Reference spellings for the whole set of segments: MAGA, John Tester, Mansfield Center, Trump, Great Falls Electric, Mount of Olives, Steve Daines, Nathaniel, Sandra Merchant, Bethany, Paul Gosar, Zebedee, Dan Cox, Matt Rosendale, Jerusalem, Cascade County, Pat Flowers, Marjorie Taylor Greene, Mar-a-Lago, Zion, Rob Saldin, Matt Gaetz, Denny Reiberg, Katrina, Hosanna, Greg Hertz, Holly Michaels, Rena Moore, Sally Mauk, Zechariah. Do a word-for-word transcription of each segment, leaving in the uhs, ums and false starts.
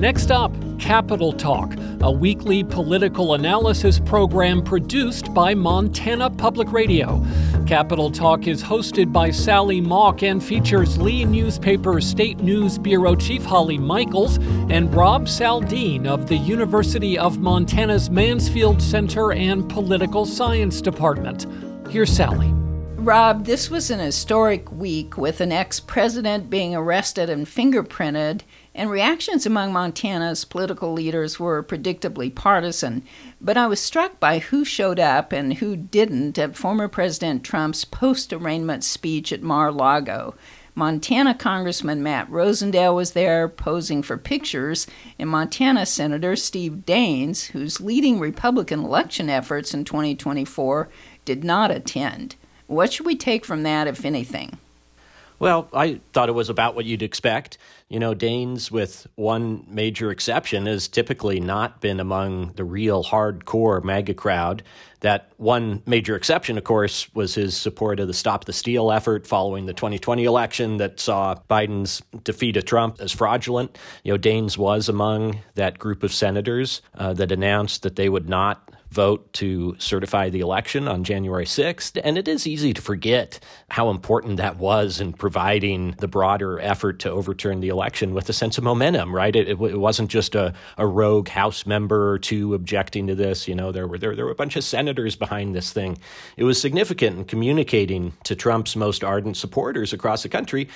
Next up, Capital Talk, a weekly political analysis program produced by Montana Public Radio. Capital Talk is hosted by Sally Mauk and features Lee Newspaper State News Bureau Chief Holly Michaels and Rob Saldin of the University of Montana's Mansfield Center and Political Science Department. Here's Sally. Rob, this was an historic week with an ex-president being arrested and fingerprinted, and reactions among Montana's political leaders were predictably partisan. But I was struck by who showed up and who didn't at former President Trump's post-arraignment speech at Mar-a-Lago. Montana Congressman Matt Rosendale was there posing for pictures, and Montana Senator Steve Daines, who's leading Republican election efforts in twenty twenty-four, did not attend. What should we take from that, if anything? Well, I thought it was about what you'd expect. You know, Daines, with one major exception, has typically not been among the real hardcore MAGA crowd. That one major exception, of course, was his support of the Stop the Steal effort following the twenty twenty election that saw Biden's defeat of Trump as fraudulent. You know, Daines was among that group of senators uh, that announced that they would not vote to certify the election on January sixth. And it is easy to forget how important that was in providing the broader effort to overturn the election with a sense of momentum, right? It, it, it wasn't just a, a rogue House member or two objecting to this. You know, there were there, there were a bunch of senators behind this thing. It was significant in communicating to Trump's most ardent supporters across the country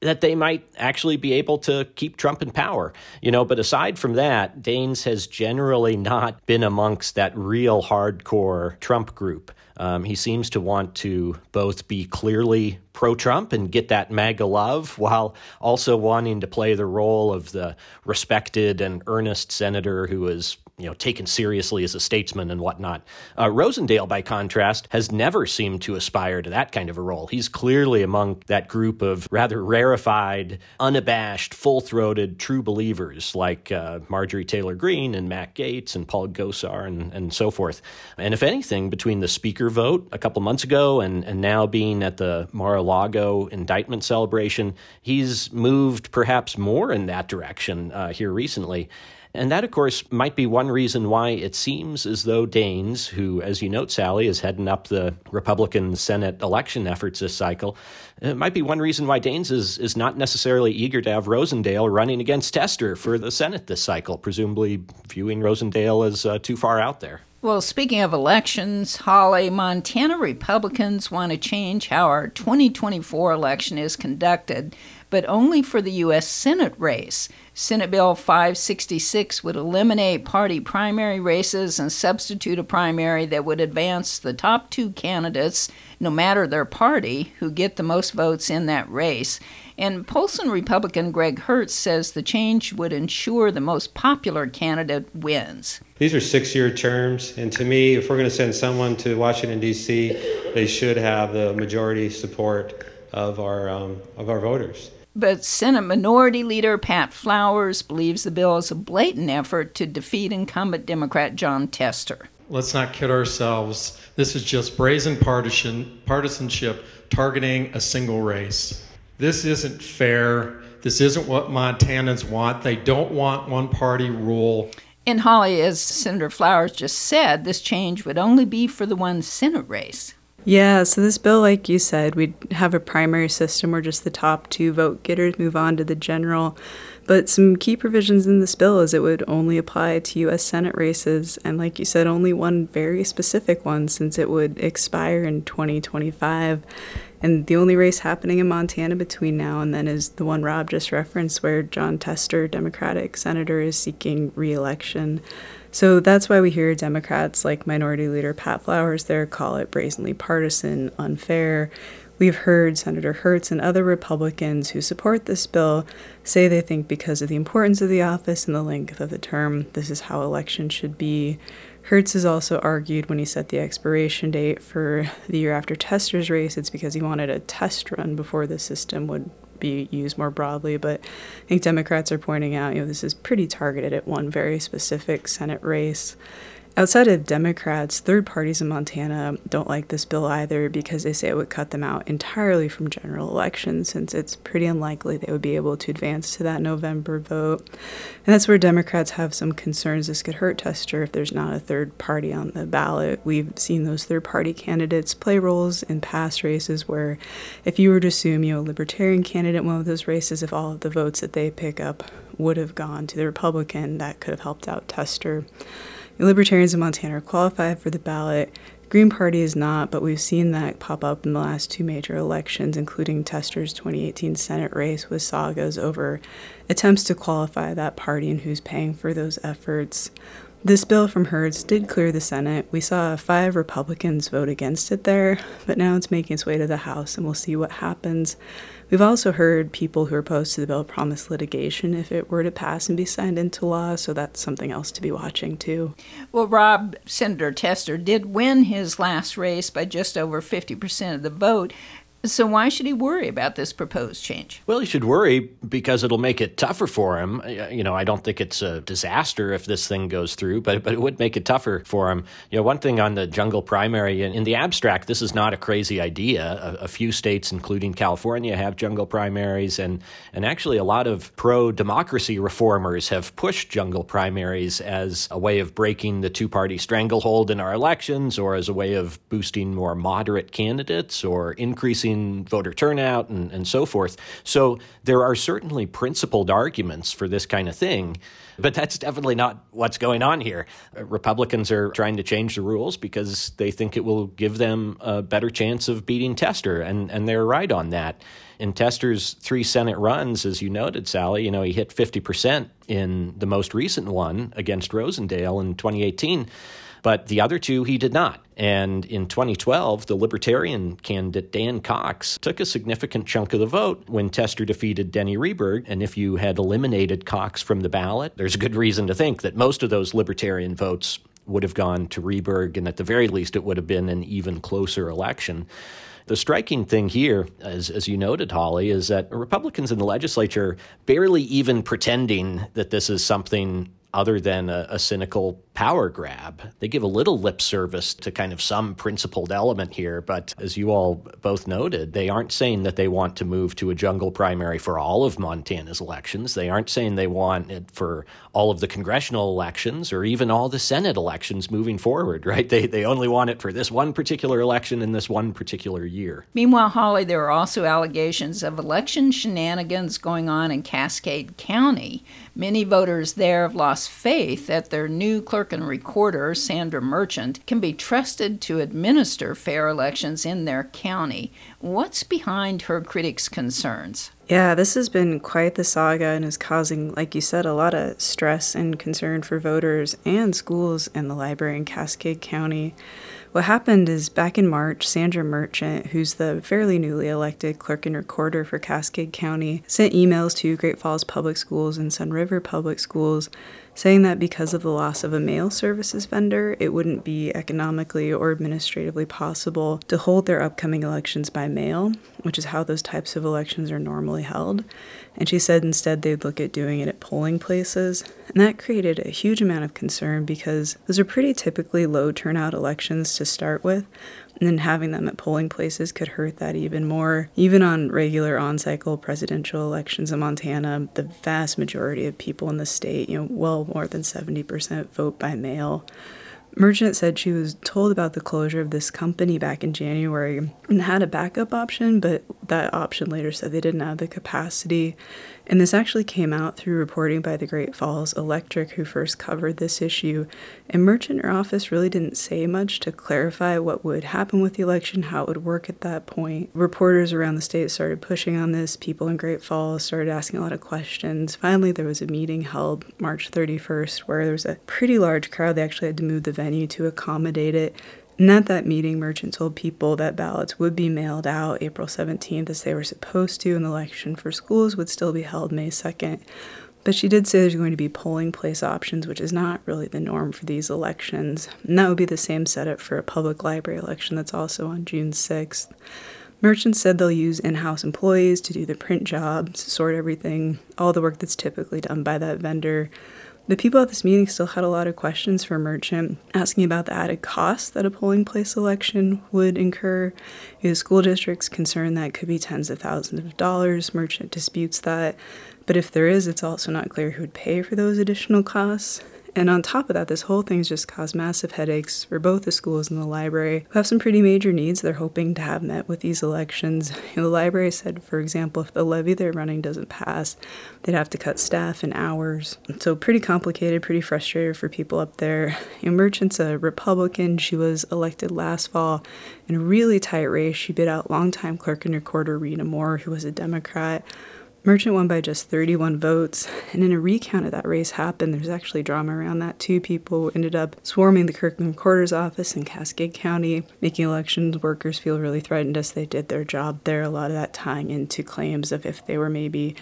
that they might actually be able to keep Trump in power. You know, but aside from that, Daines has generally not been amongst that real hardcore Trump group. Um, he seems to want to both be clearly pro-Trump and get that MAGA love while also wanting to play the role of the respected and earnest senator who is, you know, taken seriously as a statesman and whatnot. Uh, Rosendale, by contrast, has never seemed to aspire to that kind of a role. He's clearly among that group of rather rarefied, unabashed, full-throated true believers like uh, Marjorie Taylor Greene and Matt Gaetz and Paul Gosar and, and so forth. And if anything, between the speaker vote a couple months ago and, and now being at the Mar-a-Lago indictment celebration, he's moved perhaps more in that direction uh, here recently. And that, of course, might be one reason why it seems as though Daines, who, as you note, Sally, is heading up the Republican Senate election efforts this cycle, it might be one reason why Daines is, is not necessarily eager to have Rosendale running against Tester for the Senate this cycle, presumably viewing Rosendale as uh, too far out there. Well, speaking of elections, Holly, Montana Republicans want to change how our twenty twenty-four election is conducted, but only for the U S Senate race. Senate Bill five sixty-six would eliminate party primary races and substitute a primary that would advance the top two candidates, no matter their party, who get the most votes in that race. And Polson Republican Greg Hertz says the change would ensure the most popular candidate wins. These are six-year terms, and to me, if we're going to send someone to Washington, D C, they should have the majority support of our um, of our voters. But Senate Minority Leader Pat Flowers believes the bill is a blatant effort to defeat incumbent Democrat John Tester. Let's not kid ourselves. This is just brazen partisan partisanship targeting a single race. This isn't fair. This isn't what Montanans want. They don't want one-party rule. And Holly, as Senator Flowers just said, this change would only be for the one Senate race. Yeah, so this bill, like you said, we'd have a primary system where just the top two vote-getters move on to the general. But some key provisions in this bill is it would only apply to U S Senate races, and like you said, only one very specific one since it would expire in twenty twenty-five. And the only race happening in Montana between now and then is the one Rob just referenced where John Tester, Democratic senator, is seeking re-election. So that's why we hear Democrats like Minority Leader Pat Flowers there call it brazenly partisan, unfair. We've heard Senator Hertz and other Republicans who support this bill say they think because of the importance of the office and the length of the term, this is how elections should be. Hertz has also argued when he set the expiration date for the year after Tester's race, it's because he wanted a test run before the system would be used more broadly, but I think Democrats are pointing out, you know, this is pretty targeted at one very specific Senate race. Outside of Democrats, third parties in Montana don't like this bill either because they say it would cut them out entirely from general elections, since it's pretty unlikely they would be able to advance to that November vote. And that's where Democrats have some concerns this could hurt Tester if there's not a third party on the ballot. We've seen those third party candidates play roles in past races where if you were to assume, you know, a Libertarian candidate won those races, if all of the votes that they pick up would have gone to the Republican, that could have helped out Tester. Libertarians in Montana are qualified for the ballot. The Green Party is not, but we've seen that pop up in the last two major elections, including Tester's twenty eighteen Senate race, with sagas over attempts to qualify that party and who's paying for those efforts. This bill from Hertz did clear the Senate. We saw five Republicans vote against it there, but now it's making its way to the House, and we'll see what happens. We've also heard people who are opposed to the bill promise litigation if it were to pass and be signed into law, so that's something else to be watching, too. Well, Rob, Senator Tester did win his last race by just over fifty percent of the vote. So why should he worry about this proposed change? Well, he should worry because it'll make it tougher for him. You know, I don't think it's a disaster if this thing goes through, but but it would make it tougher for him. You know, one thing on the jungle primary, in, in the abstract, this is not a crazy idea. A, a few states, including California, have jungle primaries, and, and actually a lot of pro-democracy reformers have pushed jungle primaries as a way of breaking the two-party stranglehold in our elections, or as a way of boosting more moderate candidates, or increasing voter turnout and, and so forth. So there are certainly principled arguments for this kind of thing, but that's definitely not what's going on here. Republicans are trying to change the rules because they think it will give them a better chance of beating Tester, and, and they're right on that. In Tester's three Senate runs, as you noted, Sally, you know, he hit fifty percent in the most recent one against Rosendale in twenty eighteen. But the other two, he did not. And in twenty twelve, the Libertarian candidate Dan Cox took a significant chunk of the vote when Tester defeated Denny Reiberg. And if you had eliminated Cox from the ballot, there's a good reason to think that most of those Libertarian votes would have gone to Reiberg, and at the very least, it would have been an even closer election. The striking thing here, as as you noted, Holly, is that Republicans in the legislature barely even pretending that this is something other than a, a cynical power grab. They give a little lip service to kind of some principled element here, but as you all both noted, they aren't saying that they want to move to a jungle primary for all of Montana's elections. They aren't saying they want it for all of the congressional elections or even all the Senate elections moving forward, right? They, they only want it for this one particular election in this one particular year. Meanwhile, Holly, there are also allegations of election shenanigans going on in Cascade County. Many voters there have lost faith that their new clerk and recorder, Sandra Merchant, can be trusted to administer fair elections in their county. What's behind her critics' concerns? Yeah, this has been quite the saga and is causing, like you said, a lot of stress and concern for voters and schools and the library in Cascade County. What happened is back in March, Sandra Merchant, who's the fairly newly elected clerk and recorder for Cascade County, sent emails to Great Falls Public Schools and Sun River Public Schools saying that because of the loss of a mail services vendor, it wouldn't be economically or administratively possible to hold their upcoming elections by mail, which is how those types of elections are normally held. And she said instead they'd look at doing it at polling places. And that created a huge amount of concern because those are pretty typically low turnout elections to start with, and then having them at polling places could hurt that even more. Even on regular on-cycle presidential elections in Montana, the vast majority of people in the state, you know, well more than seventy percent vote by mail. Merchant said she was told about the closure of this company back in January and had a backup option, but that option later said they didn't have the capacity. And this actually came out through reporting by the Great Falls Electric, who first covered this issue. And Merchant and her office really didn't say much to clarify what would happen with the election, how it would work at that point. Reporters around the state started pushing on this. People in Great Falls started asking a lot of questions. Finally, there was a meeting held March thirty-first where there was a pretty large crowd. They actually had to move the venue to accommodate it. And at that meeting, Merchant told people that ballots would be mailed out April seventeenth as they were supposed to, and the election for schools would still be held May second. But she did say there's going to be polling place options, which is not really the norm for these elections. And that would be the same setup for a public library election that's also on June sixth. Merchant said they'll use in-house employees to do the print jobs, sort everything, all the work that's typically done by that vendor. The people at this meeting still had a lot of questions for Merchant, asking about the added cost that a polling place election would incur. The school district's concerned that it could be tens of thousands of dollars. Merchant disputes that. But if there is, it's also not clear who would pay for those additional costs. And on top of that, this whole thing's just caused massive headaches for both the schools and the library, who have some pretty major needs they're hoping to have met with these elections. You know, the library said, for example, if the levy they're running doesn't pass, they'd have to cut staff and hours. So pretty complicated, pretty frustrated for people up there. You know, Merchant's a Republican. She was elected last fall in a really tight race. She bid out longtime clerk and recorder Rena Moore, who was a Democrat. Merchant won by just thirty-one votes, and in a recount of that race happened, there's actually drama around that. Two people ended up swarming the Kirkland Recorder's office in Cascade County, making elections workers feel really threatened as they did their job there, a lot of that tying into claims of if they were maybe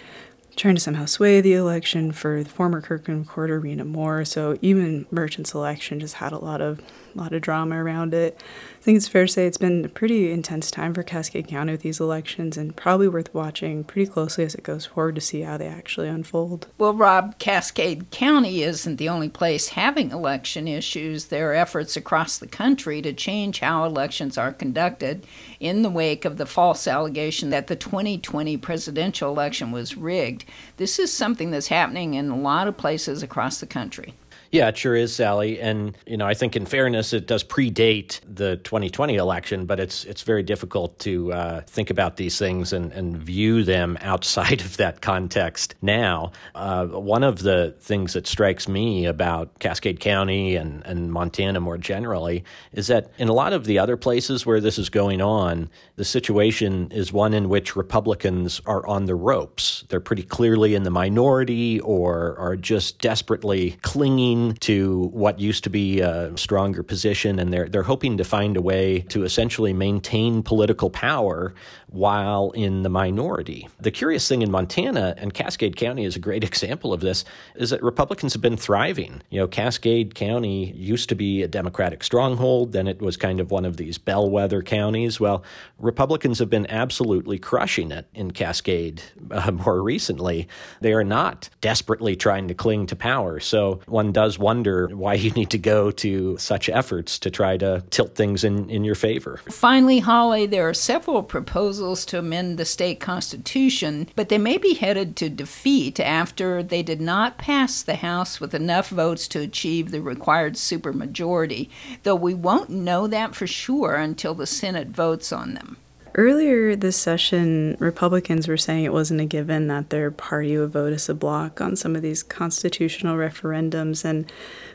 trying to somehow sway the election for the former Kirkland Recorder, Rena Moore. So even Merchant's election just had a lot of a lot of drama around it. I think it's fair to say it's been a pretty intense time for Cascade County with these elections, and probably worth watching pretty closely as it goes forward to see how they actually unfold. Well, Rob, Cascade County isn't the only place having election issues. There are efforts across the country to change how elections are conducted in the wake of the false allegation that the twenty twenty presidential election was rigged. This is something that's happening in a lot of places across the country. Yeah, it sure is, Sally. And, you know, I think in fairness, it does predate the twenty twenty election, but it's it's very difficult to uh, think about these things and, and view them outside of that context now. Uh, one of the things that strikes me about Cascade County and, and Montana more generally is that in a lot of the other places where this is going on, the situation is one in which Republicans are on the ropes. They're pretty clearly in the minority or are just desperately clinging to what used to be a stronger position, and they're they're hoping to find a way to essentially maintain political power while in the minority. The curious thing in Montana, and Cascade County is a great example of this, is that Republicans have been thriving. You know, Cascade County used to be a Democratic stronghold, then it was kind of one of these bellwether counties. Well, Republicans have been absolutely crushing it in Cascade uh, more recently. They are not desperately trying to cling to power. So one does wonder why you need to go to such efforts to try to tilt things in, in your favor. Finally, Holly, there are several proposals to amend the state constitution, but they may be headed to defeat after they did not pass the House with enough votes to achieve the required supermajority, though we won't know that for sure until the Senate votes on them. Earlier this session, Republicans were saying it wasn't a given that their party would vote as a bloc on some of these constitutional referendums, and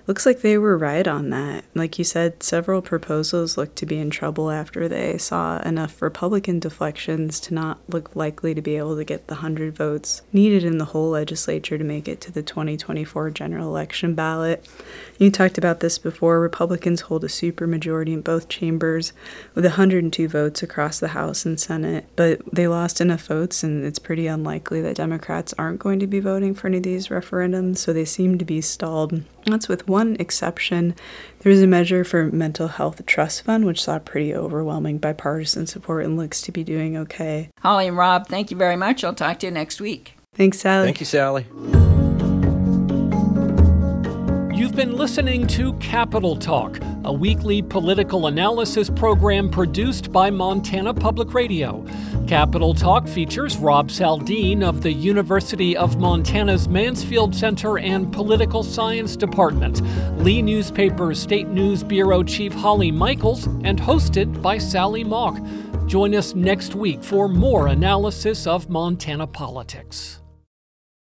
looks like they were right on that. Like you said, several proposals looked to be in trouble after they saw enough Republican deflections to not look likely to be able to get the one hundred votes needed in the whole legislature to make it to the twenty twenty-four general election ballot. You talked about this before. Republicans hold a supermajority in both chambers with one hundred two votes across the House and Senate, but they lost enough votes, and it's pretty unlikely that Democrats aren't going to be voting for any of these referendums, so they seem to be stalled. That's with one exception. There is a measure for mental health trust fund, which saw pretty overwhelming bipartisan support and looks to be doing okay. Holly and Rob, thank you very much. I'll talk to you next week. Thanks, Sally. Thank you, Sally. You've been listening to Capital Talk, a weekly political analysis program produced by Montana Public Radio. Capital Talk features Rob Saldin of the University of Montana's Mansfield Center and Political Science Department, Lee Newspaper's State News Bureau Chief Holly Michaels, and hosted by Sally Mauk. Join us next week for more analysis of Montana politics.